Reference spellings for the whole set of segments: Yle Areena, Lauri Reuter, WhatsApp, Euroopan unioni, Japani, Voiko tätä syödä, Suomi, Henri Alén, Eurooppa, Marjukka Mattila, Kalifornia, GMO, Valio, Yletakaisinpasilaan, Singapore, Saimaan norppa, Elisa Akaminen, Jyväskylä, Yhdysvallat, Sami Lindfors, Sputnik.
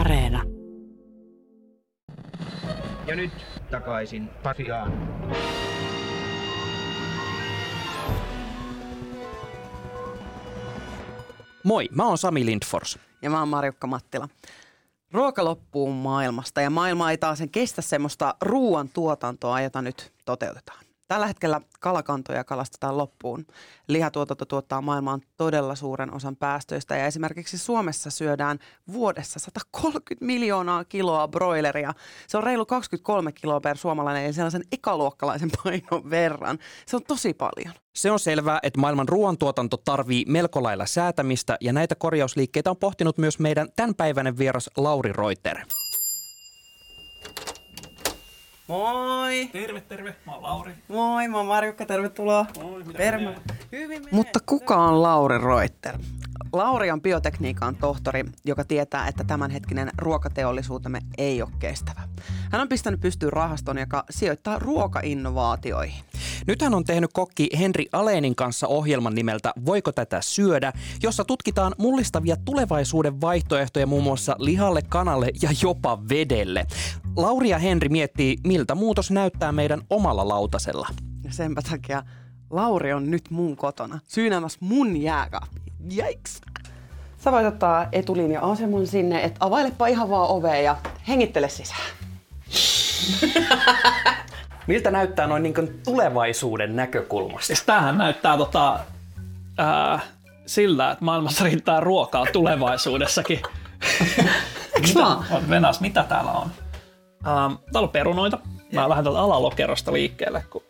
Areena. Ja nyt takaisin Pasilaan. Moi, mä oon Sami Lindfors. Ja mä oon Marjukka Mattila. Ruoka loppuu maailmasta ja maailma ei taas kestä semmoista ruoantuotantoa, jota nyt toteutetaan. Tällä hetkellä kalakantoja kalastetaan loppuun. Lihatuotanto tuottaa maailmaan todella suuren osan päästöistä ja esimerkiksi Suomessa syödään vuodessa 130 miljoonaa kiloa broileria. Se on reilu 23 kiloa per suomalainen ja sellaisen ekaluokkalaisen painon verran. Se on tosi paljon. Se on selvää, että maailman ruoantuotanto tarvii melko lailla säätämistä ja näitä korjausliikkeitä on pohtinut myös meidän tämänpäiväinen vieras Lauri Reuter. Moi! Terve, terve. Mä oon Lauri. Moi, mä oon Marjukka. Tervetuloa. Moi, Mutta kuka on Lauri Reuter? Lauri on biotekniikan tohtori, joka tietää, että tämänhetkinen ruokateollisuutemme ei ole kestävä. Hän on pistänyt pystyyn rahaston, joka sijoittaa ruokainnovaatioihin. Nyt hän on tehnyt kokki Henri Alénin kanssa ohjelman nimeltä Voiko tätä syödä, jossa tutkitaan mullistavia tulevaisuuden vaihtoehtoja muun muassa lihalle, kanalle ja jopa vedelle. Lauri ja Henri miettii, miltä muutos näyttää meidän omalla lautasella. Ja senpä takia Lauri on nyt mun kotona, syynämässä mun jääkaappiin. Jäiks! Sä voit ottaa etulinja-asemon sinne, että availepa ihan vaan ovea ja hengittele sisään. Miltä näyttää noin niin kuin tulevaisuuden näkökulmasta? Tämähän näyttää sillä, että maailmassa riittää ruokaa tulevaisuudessakin. Eiks vaan? Venäs, mitä täällä on? Täällä on perunoita. Mä lähden täältä alalokerosta liikkeelle, kun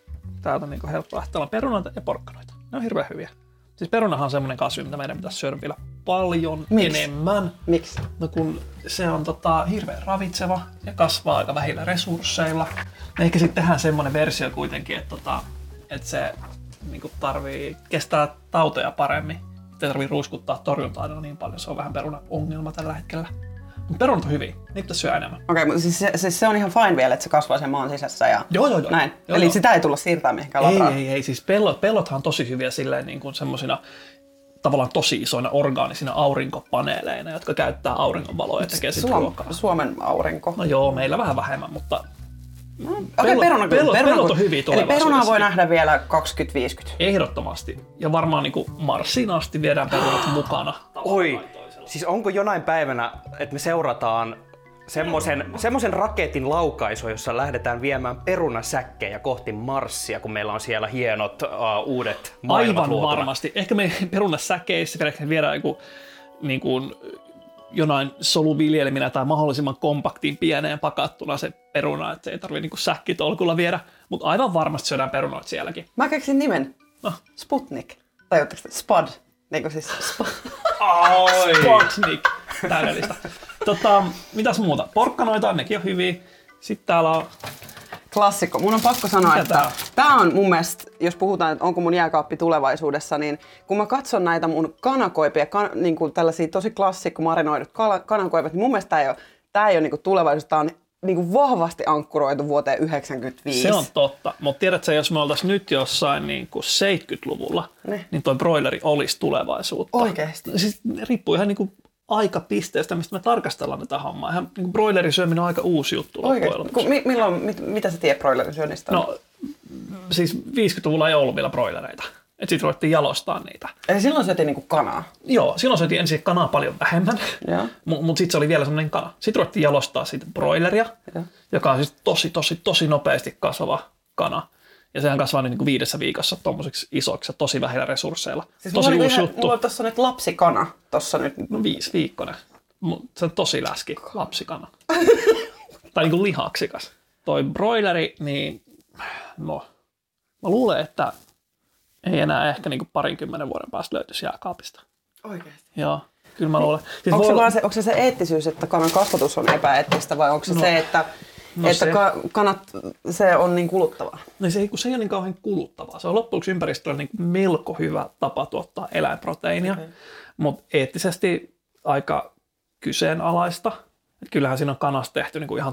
täältä on niin helppo lähteä. Täällä on perunoita ja porkkanoita. Ne on hirveän hyviä. Siis perunahan on semmoinen kasvi, mitä meidän pitäisi syödä vielä paljon enemmän. Miksi? No kun se on hirveän ravitseva ja kasvaa aika vähillä resursseilla. Ehkä sitten tehdään semmoinen versio kuitenkin, että se niinku tarvii kestää tauteja paremmin. Ei tarvii ruuskuttaa torjunta-aineella niin paljon, se on vähän peruna-ongelma tällä hetkellä. Mutta perunat on hyviä, niitä pitäisi syödä enemmän. Okei, mutta siis se on ihan fine vielä, että se kasvaa sen maan sisässä ja joo. Näin. Joo, eli joo. Sitä ei tulla siirtää mihinkään labraan. Ei. Siis pellothan on tosi hyviä silleen niin kuin semmosina tavallaan tosi isoina orgaanisina aurinkopaneeleina, jotka käyttää auringonvaloa ja tekee sit ruokaa. Suomen aurinko. No joo, meillä vähän vähemmän, mutta perunat on hyviä tulevaisuudessa. Eli perunaa voi nähdä vielä 20-50. Ehdottomasti. Ja varmaan niin kuin Marsiin asti viedään perunat mukana. Oi. Siis onko jonain päivänä, että me seurataan semmoisen raketin laukaisua, jossa lähdetään viemään perunasäkkejä kohti Marsia, kun meillä on siellä hienot uudet maailmat aivan luotuna. Varmasti. Ehkä me perunasäkeissä viedään joku, niin kuin, jonain soluviljelminä tai mahdollisimman kompaktiin pieneen pakattuna se peruna, että se ei tarvitse niin kuin säkkitolkulla viedä, mutta aivan varmasti syödään perunoita sielläkin. Mä keksin nimen. Sputnik. Tajuutteko te? Spud. Niin siis Sputnik. Täydellistä. Mitäs muuta? Porkkanoita, nekin on hyviä. Sitten täällä on klassikko. Mun on pakko sanoa, mitä että tää on mun mielestä, jos puhutaan, että onko mun jääkaappi tulevaisuudessa, niin kun mä katson näitä mun kanakoipia, niin kuin tällaisia tosi klassikko marinoidut kanakoipat, niin mun mielestä tää ei ole niin kuin tulevaisuus, tää on niin kuin vahvasti ankkuroitu vuoteen 1995. Se on totta, mutta tiedätkö, jos me oltaisiin nyt jossain niin kuin 70-luvulla, niin toi broileri olisi tulevaisuutta. Oikeasti? Siis riippuu ihan niin kuin aikapisteestä, mistä me tarkastellaan tätä hommaa. Ihan niin kuin broilerin syöminen on aika uusi juttu loppujen lopuksi. Mitä sä tiedät broilerin syönnistä? No siis 50-luvulla ei ollut vielä broilereita. Että sitten ruvettiin jalostaa niitä. Eli silloin syötiin niinku kanaa? Joo, silloin syötiin ensin kanaa paljon vähemmän, mutta sitten se oli vielä semmoinen kana. Sitten ruvettiin jalostaa siitä broileria, joka on siis tosi nopeasti kasvava kana. Ja sehän kasvaa niinku 5 viikossa tommoseksi isoksi ja tosi vähillä resursseilla. Siis tosi uusi juttu. Mulla on tossa nyt lapsikana. Tossa nyt. No 5-viikkoinen. Se on tosi läski lapsikana. Tai niinku lihaksikas. Toi broileri, niin no, mä luulen, että ei enää ehkä niinku 20 vuoden päästä löytyisi jääkaapista. Oikeasti? Joo, kyllä mä luulen. Siis onko se se eettisyys, että kanan kasvatus on epäeettistä vai onko se se, että kanat se on niin kuluttavaa? No se ei ole niin kauhean kuluttavaa. Se on loppuksi ympäristölle niin melko hyvä tapa tuottaa eläinproteiinia, mutta eettisesti aika kyseenalaista. Et kyllähän siinä on kanasta tehty niin kuin ihan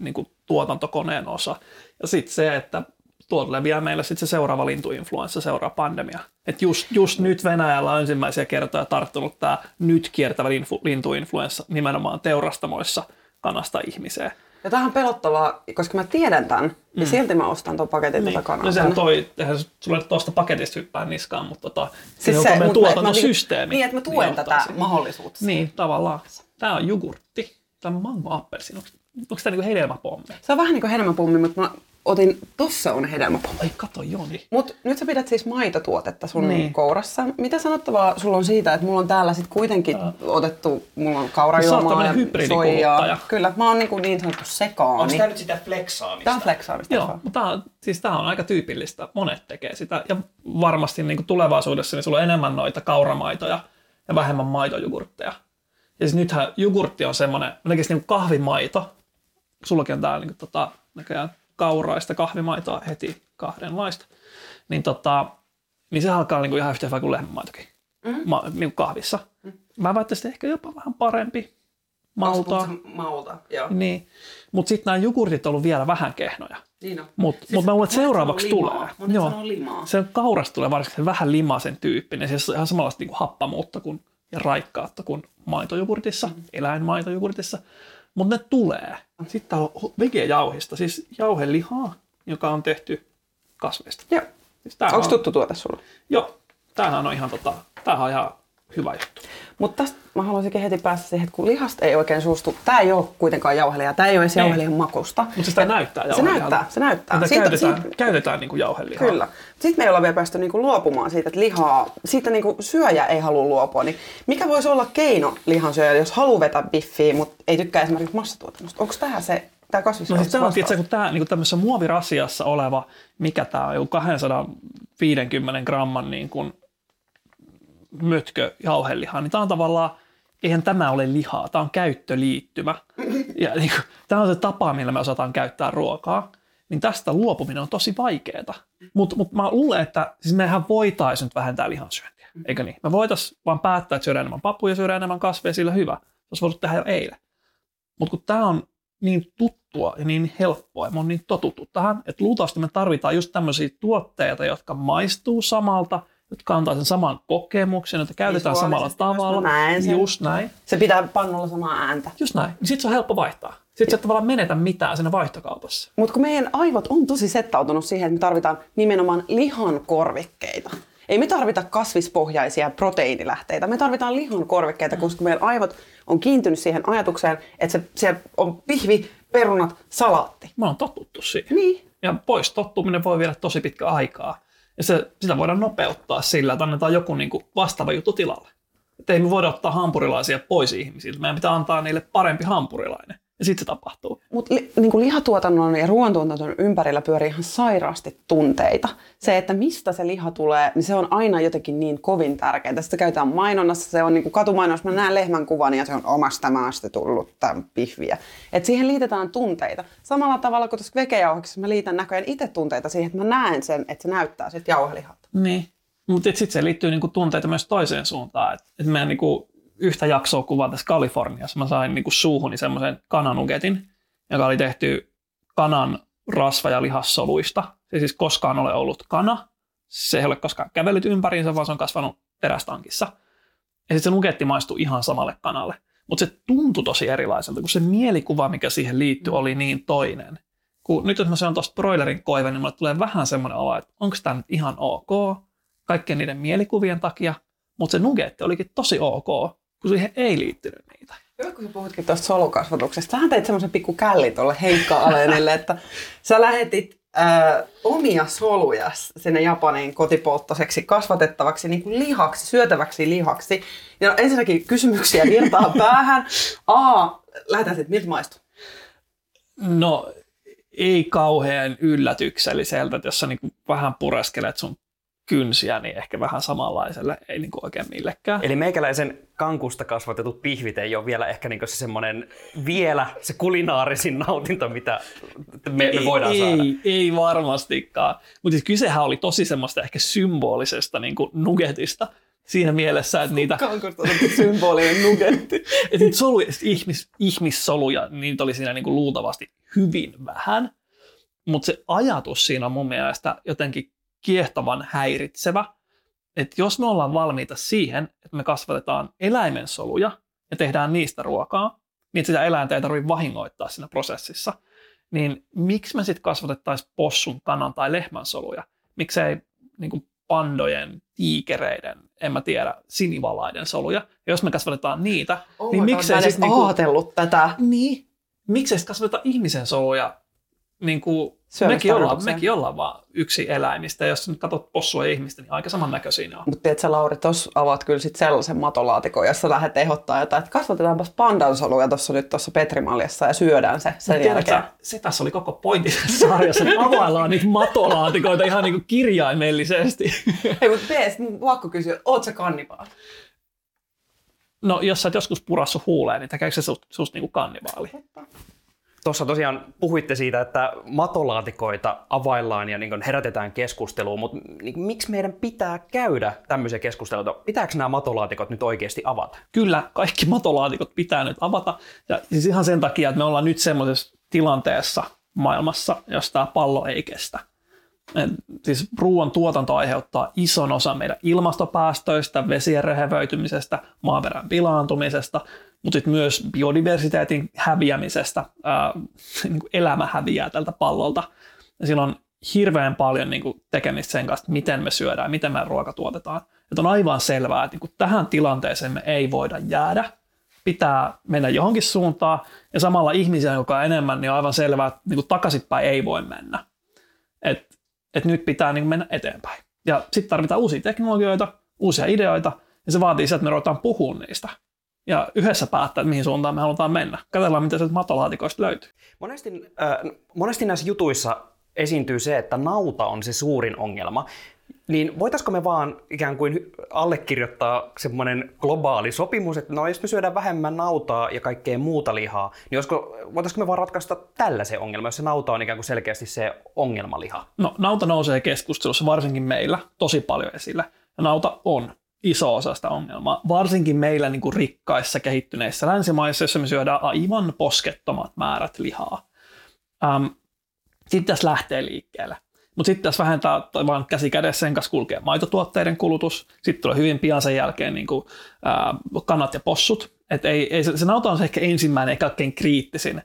niin kuin tuotantokoneen osa. Ja sitten se, että tuolta leviää meillä sitten se seuraava lintuinfluenssa, seuraava pandemia. Että just nyt Venäjällä on ensimmäisiä kertoja tarttunut tämä nyt kiertävä lintuinfluenssa nimenomaan teurastamoissa kanasta ihmiseen. Ja tämähän on pelottavaa, koska mä tiedän tämän, ja silti mä ostan tuon paketin niin. Tuota kanasta. No sehän eihän sulle tuosta paketista hyppää niskaan, mutta siis se on tuotantosysteemi. Niin, että mä tuen niin tätä mahdollisuutta. Niin, tavallaan. Tämä on jogurtti, tämä on mango-appelsiin. Onko tämä niin kuin hedelmäpommi? Se on vähän niin kuin hedelmäpommi, mutta mä otin, tossa on hedelmäpommi. Ai kato, Joni. Mut nyt sä pidät siis maitotuotetta sun niin. kourassa. Mitä sanottavaa sulla on siitä, että mulla on täällä sit kuitenkin otettu, mulla on kaurajuomaa ja soijaa. Kyllä, mä oon niin sanottu sekaani. Onko tää nyt sitä fleksaamista? Tää on fleksaamista. Joo, mutta siis tää on aika tyypillistä. Monet tekee sitä. Ja varmasti niin kuin tulevaisuudessa niin sulla on enemmän noita kauramaitoja ja vähemmän maitojugurtteja. Ja siis nythän jogurtti on semmoinen, jotenkin niin kuin kahvimaito. Sullakin on täällä niin kuin, näköjään kauraista kahvimaitoa heti kahdenlaista. Niin se alkaa niin kuin, ihan yhtä hyvää kuin lehmämaitokin niin kahvissa. Mä väittäisin, että ehkä jopa vähän parempi malta. Niin. Mutta sitten nämä jogurtit on ollut vielä vähän kehnoja. Mutta siis mä luulen, että seuraavaksi tulee. Joo, se kaurasta tulee varsinkin vähän limaisen tyyppinen. Se on ihan samanlaista niin kuin happamuutta kuin, ja raikkautta kuin maitojogurtissa, eläinmaitojogurtissa. Mutta ne tulee. Sitten täällä on vegejauhista, siis jauhelihaa, joka on tehty kasveista. Joo. Siis onko tuttu tuote sulle? Joo. Tämähän on ihan, tämähän on ihan hyvä juttu. Mutta tästä mä haluaisinkin heti päästä siihen, että kun lihasta ei oikein suustu, tämä ei ole kuitenkaan jauhelihaa, tämä ei ole edes jauhelihan makusta. Mutta siis tämä näyttää jauhelihaa. Se näyttää. Käytetään niin kuin jauhelihaa. Kyllä. Sitten me ei olla vielä päästy niin kuin luopumaan siitä, että lihaa, siitä niin kuin syöjä ei halua luopua. Niin mikä voisi olla keino lihansyöjälle, jos haluaa vetää biffiä, mutta ei tykkää esimerkiksi massatuotannosta? Onko tämä se, tämä kasvissyöjä? No tämä on tietysti, kun tämä niin tämmöisessä muovirasiassa oleva, mikä tämä on, 250 gramman niin kuin mötkö jauhelihaa, niin tämä on tavallaan, eihän tämä ole lihaa, tämä on käyttöliittymä. Ja niin kuin, tämä on se tapa, millä me osataan käyttää ruokaa. Niin tästä luopuminen on tosi vaikeaa. Mutta mä luulen, että siis mehän voitaisiin nyt vähentää lihansyöntiä, eikö niin? Me voitaisiin vaan päättää, että syödään enemmän papuja, syödään enemmän kasveja, sillä hyvä. Se olisi voinut tehdä jo eilen. Mutta kun tämä on niin tuttua ja niin helppoa, ja me on niin totuttu tähän, että luultavasti me tarvitaan just tämmöisiä tuotteita, jotka maistuu samalta, jotka antaa sen saman kokemuksen, että käytetään samalla tavalla. Just näin. Se pitää pannulla samaa ääntä. Just näin. Sitten se on helppo vaihtaa. Sitten sä et tavallaan menetä mitään siinä vaihtokaupassa. Mutta kun meidän aivot on tosi settautunut siihen, että me tarvitaan nimenomaan lihan korvikkeita. Ei me tarvita kasvispohjaisia proteiinilähteitä. Me tarvitaan lihan korvikkeita, koska meidän aivot on kiintynyt siihen ajatukseen, että se on pihvi, perunat, salaatti. Me on totuttu siihen. Niin. Ja pois tottuminen voi viedä tosi pitkä aikaa. Ja sitä voidaan nopeuttaa sillä, että annetaan joku niin kuin vastaava juttu tilalle. Että ei me voida ottaa hampurilaisia pois ihmisiltä. Meidän pitää antaa niille parempi hampurilainen. Ja sitten se tapahtuu. Mutta niin lihatuotannon ja ruoantuotannon ympärillä pyörii ihan sairaasti tunteita. Se, että mistä se liha tulee, niin se on aina jotenkin niin kovin tärkeää. Sitä käytetään mainonnassa, se on niin kuin katumainonnassa. Mä näen lehmän kuvan ja se on omasta maasta tullut tämän pihviä. Et siihen liitetään tunteita. Samalla tavalla kuin tuossa vegejauhoksessa mä liitän näköjään itse tunteita siihen, että mä näen sen, että se näyttää sitten jauhelihalta. Niin, mutta sitten se liittyy niin kuin tunteita myös toiseen suuntaan. Että meidän niinku yhtä jaksoa kuvaa tässä Kaliforniassa. Mä sain niin kuin suuhuni semmoisen kananugetin, joka oli tehty kanan rasva- ja lihassoluista. Se ei siis koskaan ole ollut kana. Se ei ole koskaan kävellyt ympäriinsä, vaan se on kasvanut terästankissa. Ja sitten se nugetti maistui ihan samalle kanalle. Mutta se tuntui tosi erilaiselta, kun se mielikuva, mikä siihen liittyi, oli niin toinen. Kun nyt jos mä sanon tuosta broilerin koive, niin mulle tulee vähän semmoinen olo, että onko tämä nyt ihan ok kaikkien niiden mielikuvien takia, mutta se nugetti olikin tosi ok, kun siihen ei liittynyt niitä. Joo, kun sä puhutkin tuosta solukasvatuksesta, sähän teit semmoisen pikku källi tuolle Henri Alénille, että sä lähetit omia soluja sinne Japaniin kotipolttoiseksi kasvatettavaksi niin kuin lihaksi, syötäväksi lihaksi. Ja ensinnäkin kysymyksiä virtaa päähän. Lähetään sitten, miltä maistuu? No, ei kauhean yllätykselliseltä, että jos sä niin vähän pureskelet sun kynsiä, niin ehkä vähän samanlaiselle, ei niin kuin oikein millekään. Eli meikäläisen kankusta kasvatetut pihvit ei ole vielä ehkä niin kuin se semmoinen vielä se kulinaarisin nautinto, mitä me voidaan saada. Ei varmastikaan. Mutta siis kysehän oli tosi semmoista ehkä symbolisesta niin kuin nuggetista siinä mielessä, että niitä kankusta symbolinen nugetti. Että niitä ihmissoluja, niitä oli siinä niin kuin luultavasti hyvin vähän. Mutta se ajatus siinä on mun mielestä jotenkin kiehtovan häiritsevä. Että jos me ollaan valmiita siihen, että me kasvatetaan eläimen soluja ja tehdään niistä ruokaa, niin sitä eläintä ei tarvitse vahingoittaa siinä prosessissa, niin miksi me sitten kasvatettaisiin possun, kanan tai lehmän soluja? Miksei niin kuin pandojen, tiikereiden, en mä tiedä, sinivalaiden soluja? Ja jos me kasvatetaan niitä, niin miksei sitten... tätä. Niin, miksei sitten kasvateta ihmisen soluja? Niin kuin mekin ollaan vaan yksi eläimistä, ja jos nyt katsot possua ja ihmistä, niin aika samannäköisiä ne on. Mutta tiedätkö Lauri, tuossa avaat kyllä sit sellaisen matolaatikon, jossa lähdet ehdottaa jotain, että kasvatetaanpas pandan soluja tuossa nyt tuossa Petrimaljassa ja syödään se sen jälkeen. Se tässä oli koko pointti tässä sarjassa, että availlaan niitä matolaatikoita ihan niin kuin kirjaimellisesti. Hei, mutta Pees, mun pakko kysyä, oot sä kannibaali? No, jos sä et joskus purassu huuleen, niin tekeekö se susta niin kuin kannibaali? Tuossa tosiaan puhuitte siitä, että matolaatikoita availlaan ja niin herätetään keskustelua, mutta niin miksi meidän pitää käydä tämmöisiä keskusteluita? Pitääkö nämä matolaatikot nyt oikeasti avata? Kyllä, kaikki matolaatikot pitää nyt avata. Ja siis ihan sen takia, että me ollaan nyt semmoisessa tilanteessa maailmassa, jossa tämä pallo ei kestä. Siis ruoan tuotanto aiheuttaa ison osan meidän ilmastopäästöistä, vesien rehevöitymisestä, maaperän pilaantumisesta, mutta sitten myös biodiversiteetin häviämisestä. Niin kuin elämä häviää tältä pallolta. Ja sillä on hirveän paljon niin kuin tekemistä sen kanssa, miten me syödään, miten me ruoka tuotetaan. Et on aivan selvää, että niin kuin tähän tilanteeseen me ei voida jäädä. Pitää mennä johonkin suuntaan. Ja samalla ihmisiä, joka on enemmän, niin on aivan selvää, että niin kuin takaisinpäin ei voi mennä. Et nyt pitää niin kuin mennä eteenpäin. Ja sitten tarvitaan uusia teknologioita, uusia ideoita. Ja se vaatii sitä, että me ruvetaan puhumaan niistä. Ja yhdessä päättää, mihin suuntaan me halutaan mennä. Katsellaan, mitä sieltä matolaatikoista löytyy. Monesti näissä jutuissa esiintyy se, että nauta on se suurin ongelma. Niin voitaisko me vaan ikään kuin allekirjoittaa semmoinen globaali sopimus, että no jos me syödään vähemmän nautaa ja kaikkea muuta lihaa, niin voitaisko me vaan ratkaista tällä se ongelma, jos se nauta on ikään kuin selkeästi se ongelmaliha? No, nauta nousee keskustelussa varsinkin meillä tosi paljon esille. Ja nauta on iso osa sitä ongelmaa, varsinkin meillä niin kuin rikkaissa, kehittyneissä länsimaissa, jossa me syödään aivan poskettomat määrät lihaa. Sitten tässä lähtee liikkeelle. Mutta sitten tässä vähentää vaan käsi kädessä sen kanssa kulkee maitotuotteiden kulutus. Sitten tulee hyvin pian sen jälkeen niin kuin, kanat ja possut. Et se nauta on se ehkä ensimmäinen ja kaikkein kriittisin,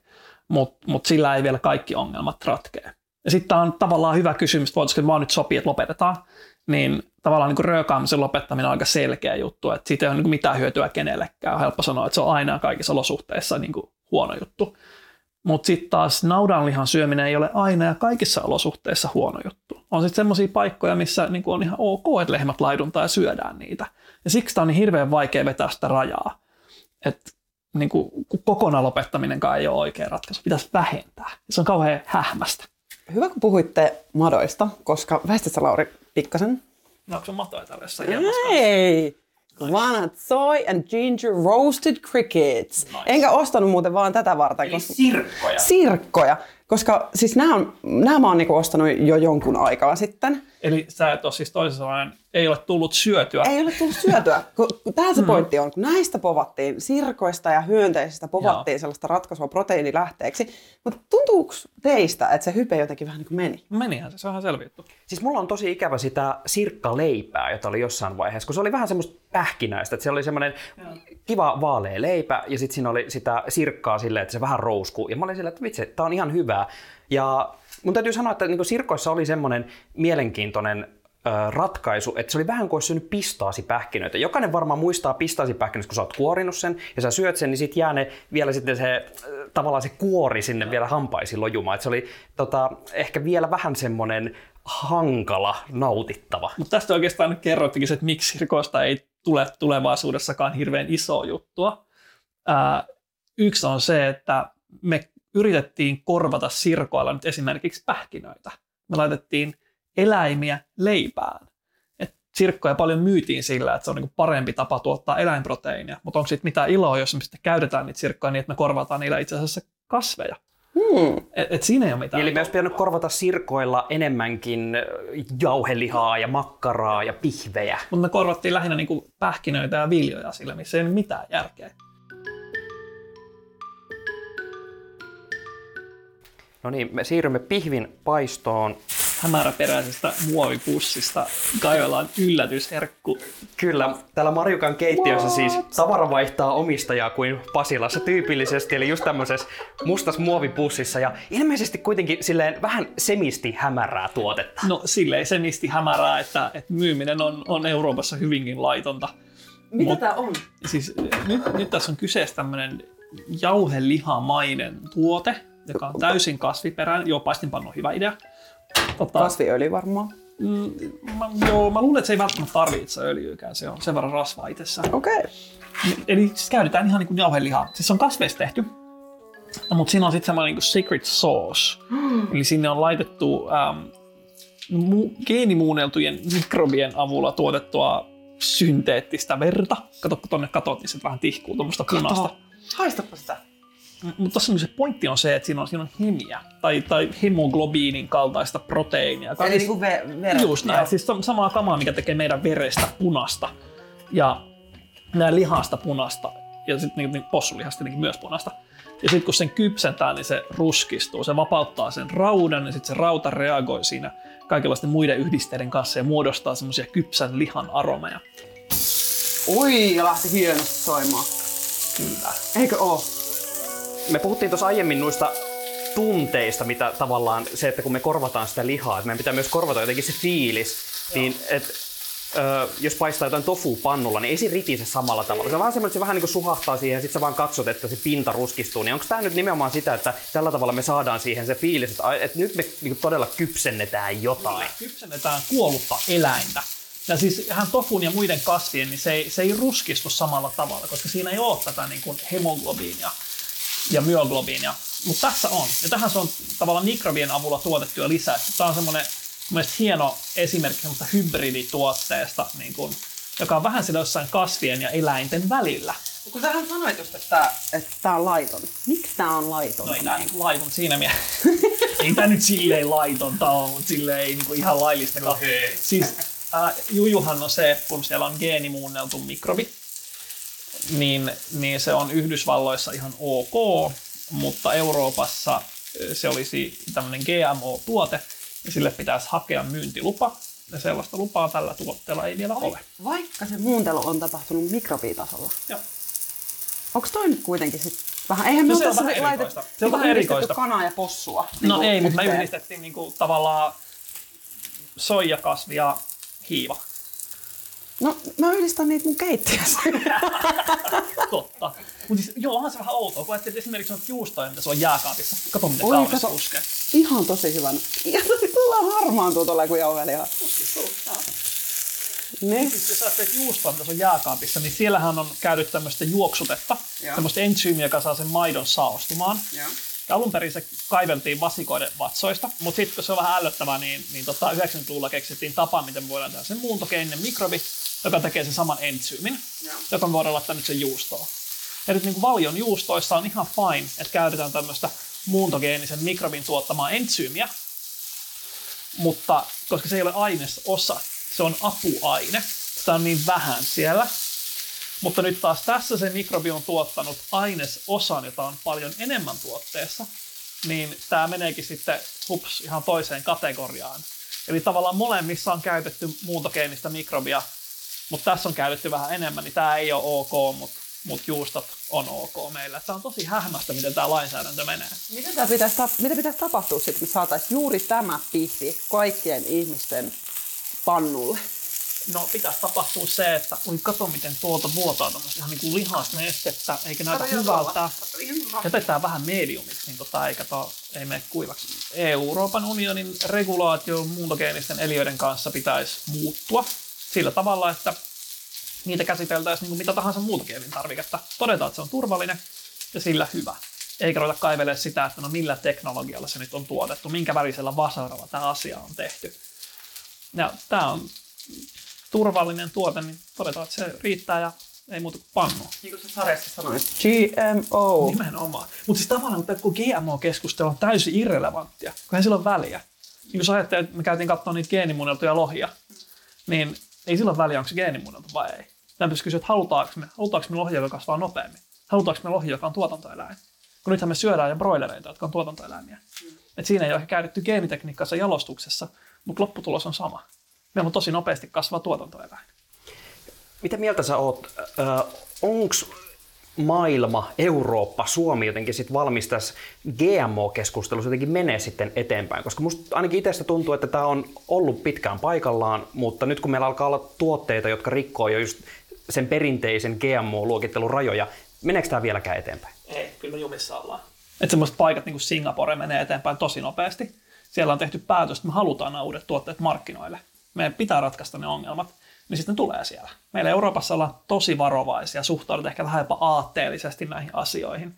mut sillä ei vielä kaikki ongelmat ratkea. Ja sitten tämä on tavallaan hyvä kysymys, että voitaisiin vaan nyt sopia, että lopetetaan. Niin tavallaan niin röökaamisen lopettaminen on aika selkeä juttu, että siitä ei ole niin mitään hyötyä kenellekään. On helppo sanoa, että se on aina kaikissa olosuhteissa niin huono juttu. Mutta sitten taas naudanlihan syöminen ei ole aina ja kaikissa olosuhteissa huono juttu. On sitten semmoisia paikkoja, missä niin on ihan ok, että lehmät laiduntaa ja syödään niitä. Ja siksi tämä on niin hirveän vaikea vetää sitä rajaa. Että niin kokonaan lopettaminenkaan ei ole oikea ratkaisu. Pitäisi vähentää. Se on kauhean hähmästä. Hyvä, kun puhuitte madoista, koska väistätkö Lauri pikkasen? No, onko se matoja täällä jossain hienossa? Ei! Vanhat soy and ginger roasted crickets. Nice. Enkä ostanut muuten vaan tätä varten. Koska... sirkkoja. Sirkkoja. Koska siis nämä mä oon niinku ostanut jo jonkun aikaa sitten. Eli sä et ole siis toisessa sanoen, ei ole tullut syötyä. Ei ole tullut syötyä. Tähän se pointti on, kun näistä povattiin, sirkoista ja hyönteisistä povattiin sellaista ratkaisua proteiinilähteeksi. Mutta tuntuuko teistä, että se hype jotenkin vähän niin kuin meni? Menihän se on ihan selvittu. Siis mulla on tosi ikävä sitä sirkkaleipää, jota oli jossain vaiheessa, kun se oli vähän semmoista pähkinäistä. Että se oli semmoinen kiva vaalea leipä ja sitten siinä oli sitä sirkkaa silleen, että se vähän rouskuu. Ja mä olin silleen, että vitsi, tää on ihan hyvää. Ja mun täytyy sanoa, että niin sirkoissa oli semmoinen mielenkiintoinen ratkaisu, että se oli vähän kuin olisi syönyt pistaasipähkinöitä. Jokainen varmaan muistaa pistaasipähkinöitä, kun sä oot kuorinut sen ja sä syöt sen, niin sit jää ne vielä sitten se, tavallaan se kuori sinne vielä hampaisiin lojumaan. Että se oli ehkä vielä vähän semmoinen hankala, nautittava. Mutta tästä oikeastaan nyt kerrottikin, että miksi sirkoista ei tule tulevaisuudessakaan hirveän iso juttua. Yksi on se, että me yritettiin korvata sirkoilla nyt esimerkiksi pähkinöitä. Me laitettiin eläimiä leipään. Et sirkkoja paljon myytiin sillä, että se on niinku parempi tapa tuottaa eläinproteiinia. Mutta onko siitä mitään iloa, jos me sitten käytetään niitä sirkkoja niin, että me korvataan niillä itse asiassa kasveja? Et siinä ei ole mitään. Eli me olisi pitänyt korvata sirkoilla enemmänkin jauhelihaa ja makkaraa ja pihvejä. Mutta me korvattiin lähinnä niinku pähkinöitä ja viljoja sillä, missä ei ole mitään järkeä. No niin, me siirrymme pihvin paistoon. Hämäräperäisestä muovipussista kaivellaan yllätysherkku. Kyllä, täällä Marjukan keittiössä siis tavara vaihtaa omistajaa kuin Pasilassa tyypillisesti, eli just tämmöisessä mustassa muovipussissa ja ilmeisesti kuitenkin silleen vähän semisti hämärää tuotetta. No silleen semisti hämärää, että myyminen on Euroopassa hyvinkin laitonta. Mitä tää on? Siis nyt tässä on kyseessä tämmönen jauhelihamainen tuote, joka on täysin kasviperäinen. Joo, paistinpannu on hyvä idea. Kasviöljy varmaan? Mä luulen, että se ei välttämättä tarvitse öljyykään. Se on sen verran rasvaa itsessään. Okei. Okay. Eli siis käytetään ihan niin kuin jauhelihaa. Siis se on kasveista tehty, mutta siinä on sitten semmoinen niin secret sauce. Eli sinne on laitettu geenimuunneltujen mikrobien avulla tuotettua synteettistä verta. Kato, kun tonne katot, niin se vähän tihkuu tuommoista punaista. Haistapa sitä. Mutta se pointti on se, että siinä on himiä tai hemoglobiinin kaltaista proteiinia. Eli niin kuin verta. Just näin. Siis samaa kamaa, mikä tekee meidän verestä punasta ja nää lihasta punasta ja sitten niin possulihasta tietenkin myös punasta. Ja sitten kun sen kypsentää, niin se ruskistuu, se vapauttaa sen raudan ja sitten se rauta reagoi siinä kaikenlaisten muiden yhdisteiden kanssa ja muodostaa semmoisia kypsän lihan aromeja. Oi, ja lähti hienosti soimaan. Kyllä. Eikö oo? Me puhuttiin tuossa aiemmin noista tunteista, mitä tavallaan se, että kun me korvataan sitä lihaa, että meidän pitää myös korvata jotenkin se fiilis, niin että jos paistaa jotain tofu-pannulla, niin ei se ritise samalla tavalla. Se on vähän semmoinen, että se vähän niin kuin suhahtaa siihen ja sitten sä vaan katsot, että se pinta ruskistuu. Niin onko tämä nyt nimenomaan sitä, että tällä tavalla me saadaan siihen se fiilis, että nyt me niin kuin todella kypsennetään jotain? Kypsennetään kuollutta eläintä. Ja siis ihan tofun ja muiden kasvien, niin se ei ruskistu samalla tavalla, koska siinä ei ole tätä niin kuin hemoglobiinia ja myoglobiinia. Mutta tässä on. Ja tähän se on tavallaan mikrobien avulla tuotettuja lisää. Tämä on semmoinen hieno esimerkki semmoista hybridituotteesta, niin kun, joka on vähän siellä jossain kasvien ja eläinten välillä. Kun sähän sanoit just, että tämä on laiton. Miksi tämä on laiton? No ei tämä niin laiton siinä mielessä. Ei tämä nyt silleen laitonta ole, mutta silleen ei niin ihan laillista. Okay. Siis jujuhan on se, kun siellä on geenimuunneltu mikrobi. Niin se on Yhdysvalloissa ihan ok, mutta Euroopassa se olisi tämmöinen GMO-tuote ja sille pitäisi hakea myyntilupa ja sellaista lupaa tällä tuotteella ei vielä ole. Vaikka se muuntelu on tapahtunut mikrobitasolla? Joo. Onko toi nyt kuitenkin sit vähän, eihän me oltaisi laitettu yhdistetty kanaa ja possua? No ei, mutta me yhdistettiin niinku tavallaan soijakasvi ja hiiva. No, mä yhdistän niitä mun keittiössä. Totta. Mutta siis, joo, onhan se vähän outoa, kun ajattelet esimerkiksi noita juustoja, mitä se on jääkaapissa. Kato, miten kaunis puskee. Ihan tosi hyvä. Ja tullaan harmaantua tuolla kuin jauhelihaa. Niin. Siis, jos ajattelet juustoa, mitä se on jääkaapissa, niin siellähän on käynyt tämmöistä juoksutetta. Tämmöistä entsyymiä, joka saa sen maidon saostumaan. Ja alun perin se kaiveltiin vasikoiden vatsoista, mutta sitten kun se on vähän ällöttävää, niin 90-luvulla keksittiin tapa, miten me voidaan tehdä sen muuntogeeninen mikrobi, joka tekee sen saman entsyymin, joka me voidaan laittaa nyt sen juustoon. Ja nyt niin valion juustoissa on ihan fine, että käytetään tämmöistä muuntogeenisen mikrobin tuottamaa entsyymiä, mutta koska se ei ole ainesosa, se on apuaine, sitä on niin vähän siellä. Mutta nyt taas tässä se mikrobi on tuottanut ainesosan, jota on paljon enemmän tuotteessa, niin tämä meneekin sitten ihan toiseen kategoriaan. Eli tavallaan molemmissa on käytetty muuntogeenistä mikrobia, mutta tässä on käytetty vähän enemmän, niin tämä ei ole ok, mutta juustot on ok meillä. Tämä on tosi hämmäistä, miten tämä lainsäädäntö menee. Mitä pitäisi tapahtua sitten, kun saataisiin juuri tämä pihvi kaikkien ihmisten pannulle? No pitäisi tapahtua se, että kato miten tuolta vuotaa tämmöistä ihan niin lihasnestettä, eikä näytä hyvältä. Jätetään vähän mediumiksi, niin eikä ei mene kuivaksi. Euroopan unionin regulaatio muuntogeenisten eliöiden kanssa pitäisi muuttua sillä tavalla, että niitä käsiteltäisiin niin mitä tahansa muuntogeenin tarviketta. Todetaan, että se on turvallinen ja sillä hyvä. Eikä ruveta kaivelemaan sitä, että no millä teknologialla se nyt on tuotettu, minkä värisellä vasaralla tämä asia on tehty. Ja tämä on turvallinen tuote, niin todetaan, että se riittää ja ei muuta kuin pannu. Niin kuin sä sarjassa sanoit. GMO. Nimenomaan. Mutta siis tavallaan kun GMO-keskustelu on täysin irrelevanttia, kun ei sillä ole väliä. Niin jos ajattelee, että me käytiin katsoa niitä geenimuunneltuja lohia, niin ei sillä ole väliä, onko se geenimuunneltu vai ei. Meidän pitäisi kysyä, että halutaanko me lohia, joka kasvaa nopeammin? Halutaanko me lohia, joka on tuotantoeläin? Kun nythän me syödään ja broilereita, jotka on tuotantoeläimiä. Että siinä ei ole ehkä käytetty geenitekniikassa jalostuksessa, mutta lopputulos on sama. Meillä on tosi nopeasti kasvaa tuotantoeläin. Mitä mieltä sä oot? Onko maailma, Eurooppa, Suomi jotenkin sit valmis tässä GMO-keskustelussa jotenkin menee sitten eteenpäin? Koska musta ainakin itsestä tuntuu, että tämä on ollut pitkään paikallaan, mutta nyt kun meillä alkaa olla tuotteita, jotka rikkoo jo just sen perinteisen GMO-luokittelun rajoja, meneekö tämä vieläkään eteenpäin? Ei, kyllä me jumissa ollaan. Että semmoiset paikat niin kuin Singapore menee eteenpäin tosi nopeasti. Siellä on tehty päätös, että me halutaan nämä uudet tuotteet markkinoille. Meidän pitää ratkaista ne ongelmat, niin sitten ne tulee siellä. Meillä Euroopassa ollaan tosi varovaisia, suhtaudutaan ehkä vähän jopa aatteellisesti näihin asioihin.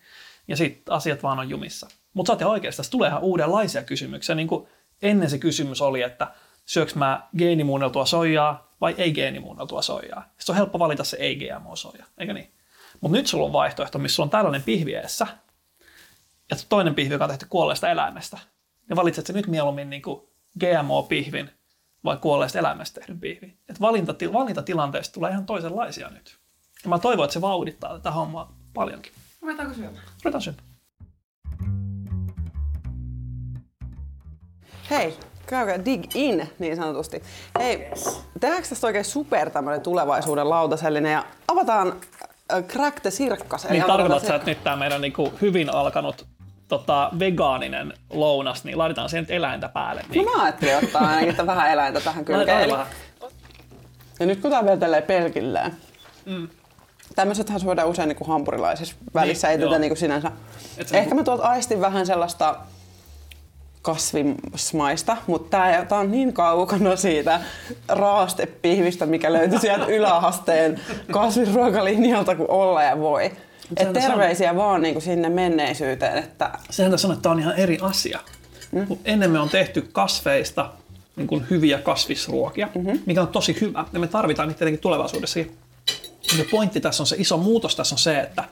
Ja sitten asiat vaan on jumissa. Mutta saatte oikeasti, tässä tulee ihan uudenlaisia kysymyksiä. Niin kuin ennen se kysymys oli, että syöks mä geenimuunneltua soijaa vai ei geenimuunneltua soijaa. Sitten on helppo valita se ei-GMO-soija, eikö niin? Mutta nyt sulla on vaihtoehto, missä sulla on tällainen pihvi edessä, ja toinen pihvi, joka on tehty kuolleesta eläimestä. Ja valitset se nyt mieluummin niin kuin GMO-pihvin vai kuolleesta eläimestä tehdyn pihvin. Et valintatilanteesta tulee ihan toisenlaisia nyt. Ja mä toivon, että se vauhdittaa tätä hommaa paljonkin. Ruvetaanko syömään? Ruvetaan syömään. Hei, käykää dig in niin sanotusti. Hei, yes. Tehdäänkö tästä oikein super tämmöinen tulevaisuuden lautasellinen ja avataan Crack the Circus. Niin tarkoitatko sä, että nyt tämä meidän niinku hyvin alkanut vegaaninen lounas, niin laitetaan siihen nyt eläintä päälle. Niin. No mä ajattelin ottaa ainakin vähän eläintä tähän kylkeen. Ja nyt kun tää vetelee pelkillään. Mm. Tämmöisethän syödään usein niinku hampurilaisissa välissä, niin, ei tätä niinku sinänsä. Ehkä mä tuolta aistin vähän sellaista kasvismaista, mutta tää on niin kaukana siitä raastepihvistä, mikä löytyy sieltä yläasteen kasvisruokalinjalta kuin olla ja voi. Et terveisiä vaan niinku sinne menneisyyteen. Että... Sehän tässä on, että tää on ihan eri asia. Mm-hmm. Ennen me on tehty kasveista niin kuin hyviä kasvisruokia, mikä on tosi hyvä. Ja me tarvitaan niitä tietenkin tulevaisuudessakin. Ja pointti tässä on se iso muutos tässä on se, että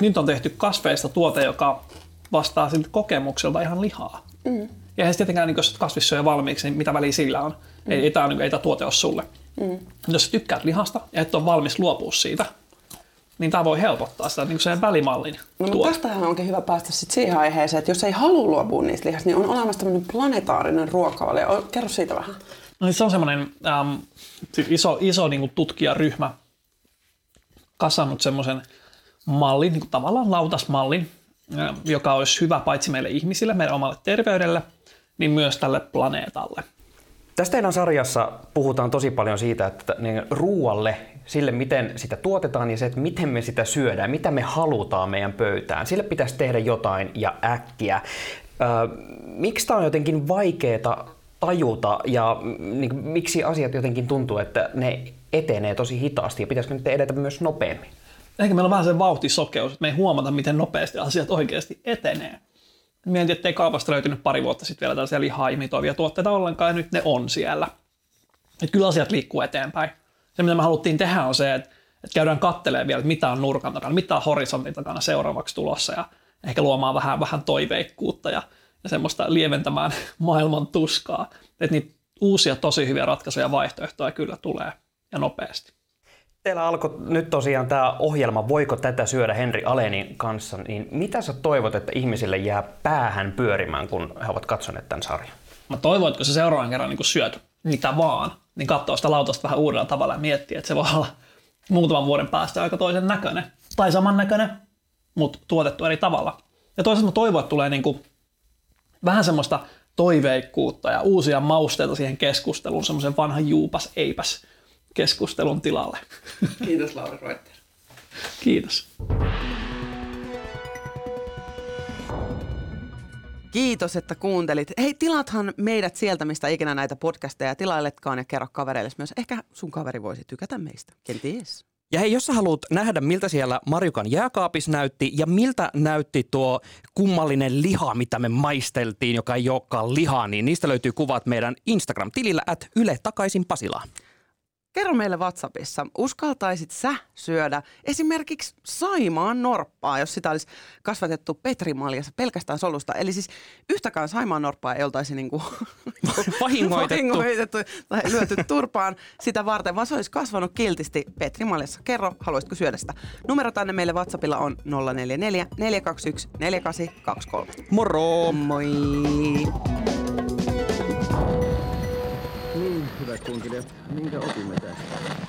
nyt on tehty kasveista tuote, joka vastaa siltä kokemukselta ihan lihaa. Mm. Ja eihän tietenkään, niin jos kasvis syö valmiiksi, niin mitä väliä sillä on. Mm. Ei tää tuote ole sulle. Mm. Jos tykkäät lihasta ja et ole valmis luopua siitä, niin tämä voi helpottaa sitä niin sen välimallin tuote. Tästähän onkin hyvä päästä sit siihen aiheeseen, että jos ei halua luopua niistä lihasta, niin on olemassa tämmöinen planetaarinen ruokavalio. Kerro siitä vähän. No, se on semmoinen iso niin kuin tutkijaryhmä kasannut semmoisen mallin, niin kuin tavallaan lautasmallin, joka olisi hyvä paitsi meille ihmisille, meidän omalle terveydelle, niin myös tälle planeetalle. Tässä teidän sarjassa puhutaan tosi paljon siitä, että ruualle, sille miten sitä tuotetaan ja se, että miten me sitä syödään, mitä me halutaan meidän pöytään, sille pitäisi tehdä jotain ja äkkiä. Miksi tämä on jotenkin vaikeaa tajuta ja miksi asiat jotenkin tuntuu, että ne etenee tosi hitaasti ja pitäisikö nyt edetä myös nopeammin? Ehkä meillä on vähän se vauhtisokeus, että me ei huomata, miten nopeasti asiat oikeasti etenee. Mietin, ettei kaupasta löytynyt pari vuotta sitten vielä tällaisia lihaa imitoivia tuotteita ollenkaan, ja nyt ne on siellä. Et kyllä asiat liikkuu eteenpäin. Se, mitä me haluttiin tehdä, on se, että käydään katselemaan vielä, että mitä on nurkan takana, mitä on horisontin takana seuraavaksi tulossa, ja ehkä luomaan vähän toiveikkuutta ja semmoista lieventämään maailman tuskaa. Että niitä uusia tosi hyviä ratkaisuja ja vaihtoehtoja kyllä tulee, ja nopeasti. Teillä alkoi nyt tosiaan tämä ohjelma Voiko tätä syödä Henri Alénin kanssa, niin mitä sä toivot, että ihmisille jää päähän pyörimään, kun he ovat katsoneet tämän sarjan? Mä toivon, että kun sä seuraavan kerran niin kun syöt mitä vaan, niin katsoo sitä lautasta vähän uudella tavalla ja miettii, että se voi olla muutaman vuoden päästä aika toisen näköinen tai saman näköinen, mutta tuotettu eri tavalla. Ja toisaalta mä toivon, että tulee niin kun vähän semmoista toiveikkuutta ja uusia mausteita siihen keskusteluun, semmoisen vanhan juupas eipäs keskustelun tilalle. Kiitos Lauri Reuter. Kiitos. Kiitos, että kuuntelit. Hei, tilathan meidät sieltä, mistä ikinä näitä podcasteja tilailetkaan ja kerro kavereille myös. Ehkä sun kaveri voisi tykätä meistä. Kenties. Ja hei, jos sä haluat nähdä, miltä siellä Marjukan jääkaapissa näytti ja miltä näytti tuo kummallinen liha, mitä me maisteltiin, joka ei olekaan lihaa, niin niistä löytyy kuvat meidän Instagram-tilillä @Yletakaisinpasilaan. Kerro meille WhatsAppissa, uskaltaisit sä syödä esimerkiksi Saimaan norppaa, jos sitä olisi kasvatettu petrimaljassa pelkästään solusta. Eli siis yhtäkään Saimaan norppaa ei oltaisi niinku vahingoitettu tai lyöty turpaan sitä varten, vaan se olisi kasvanut kiltisti petrimaljassa. Kerro, haluaisitko syödä sitä? Numero tänne meille WhatsAppilla on 044 421 4823. Moro! Moi! Hyvät kunkilijat, minkä opimme tästä?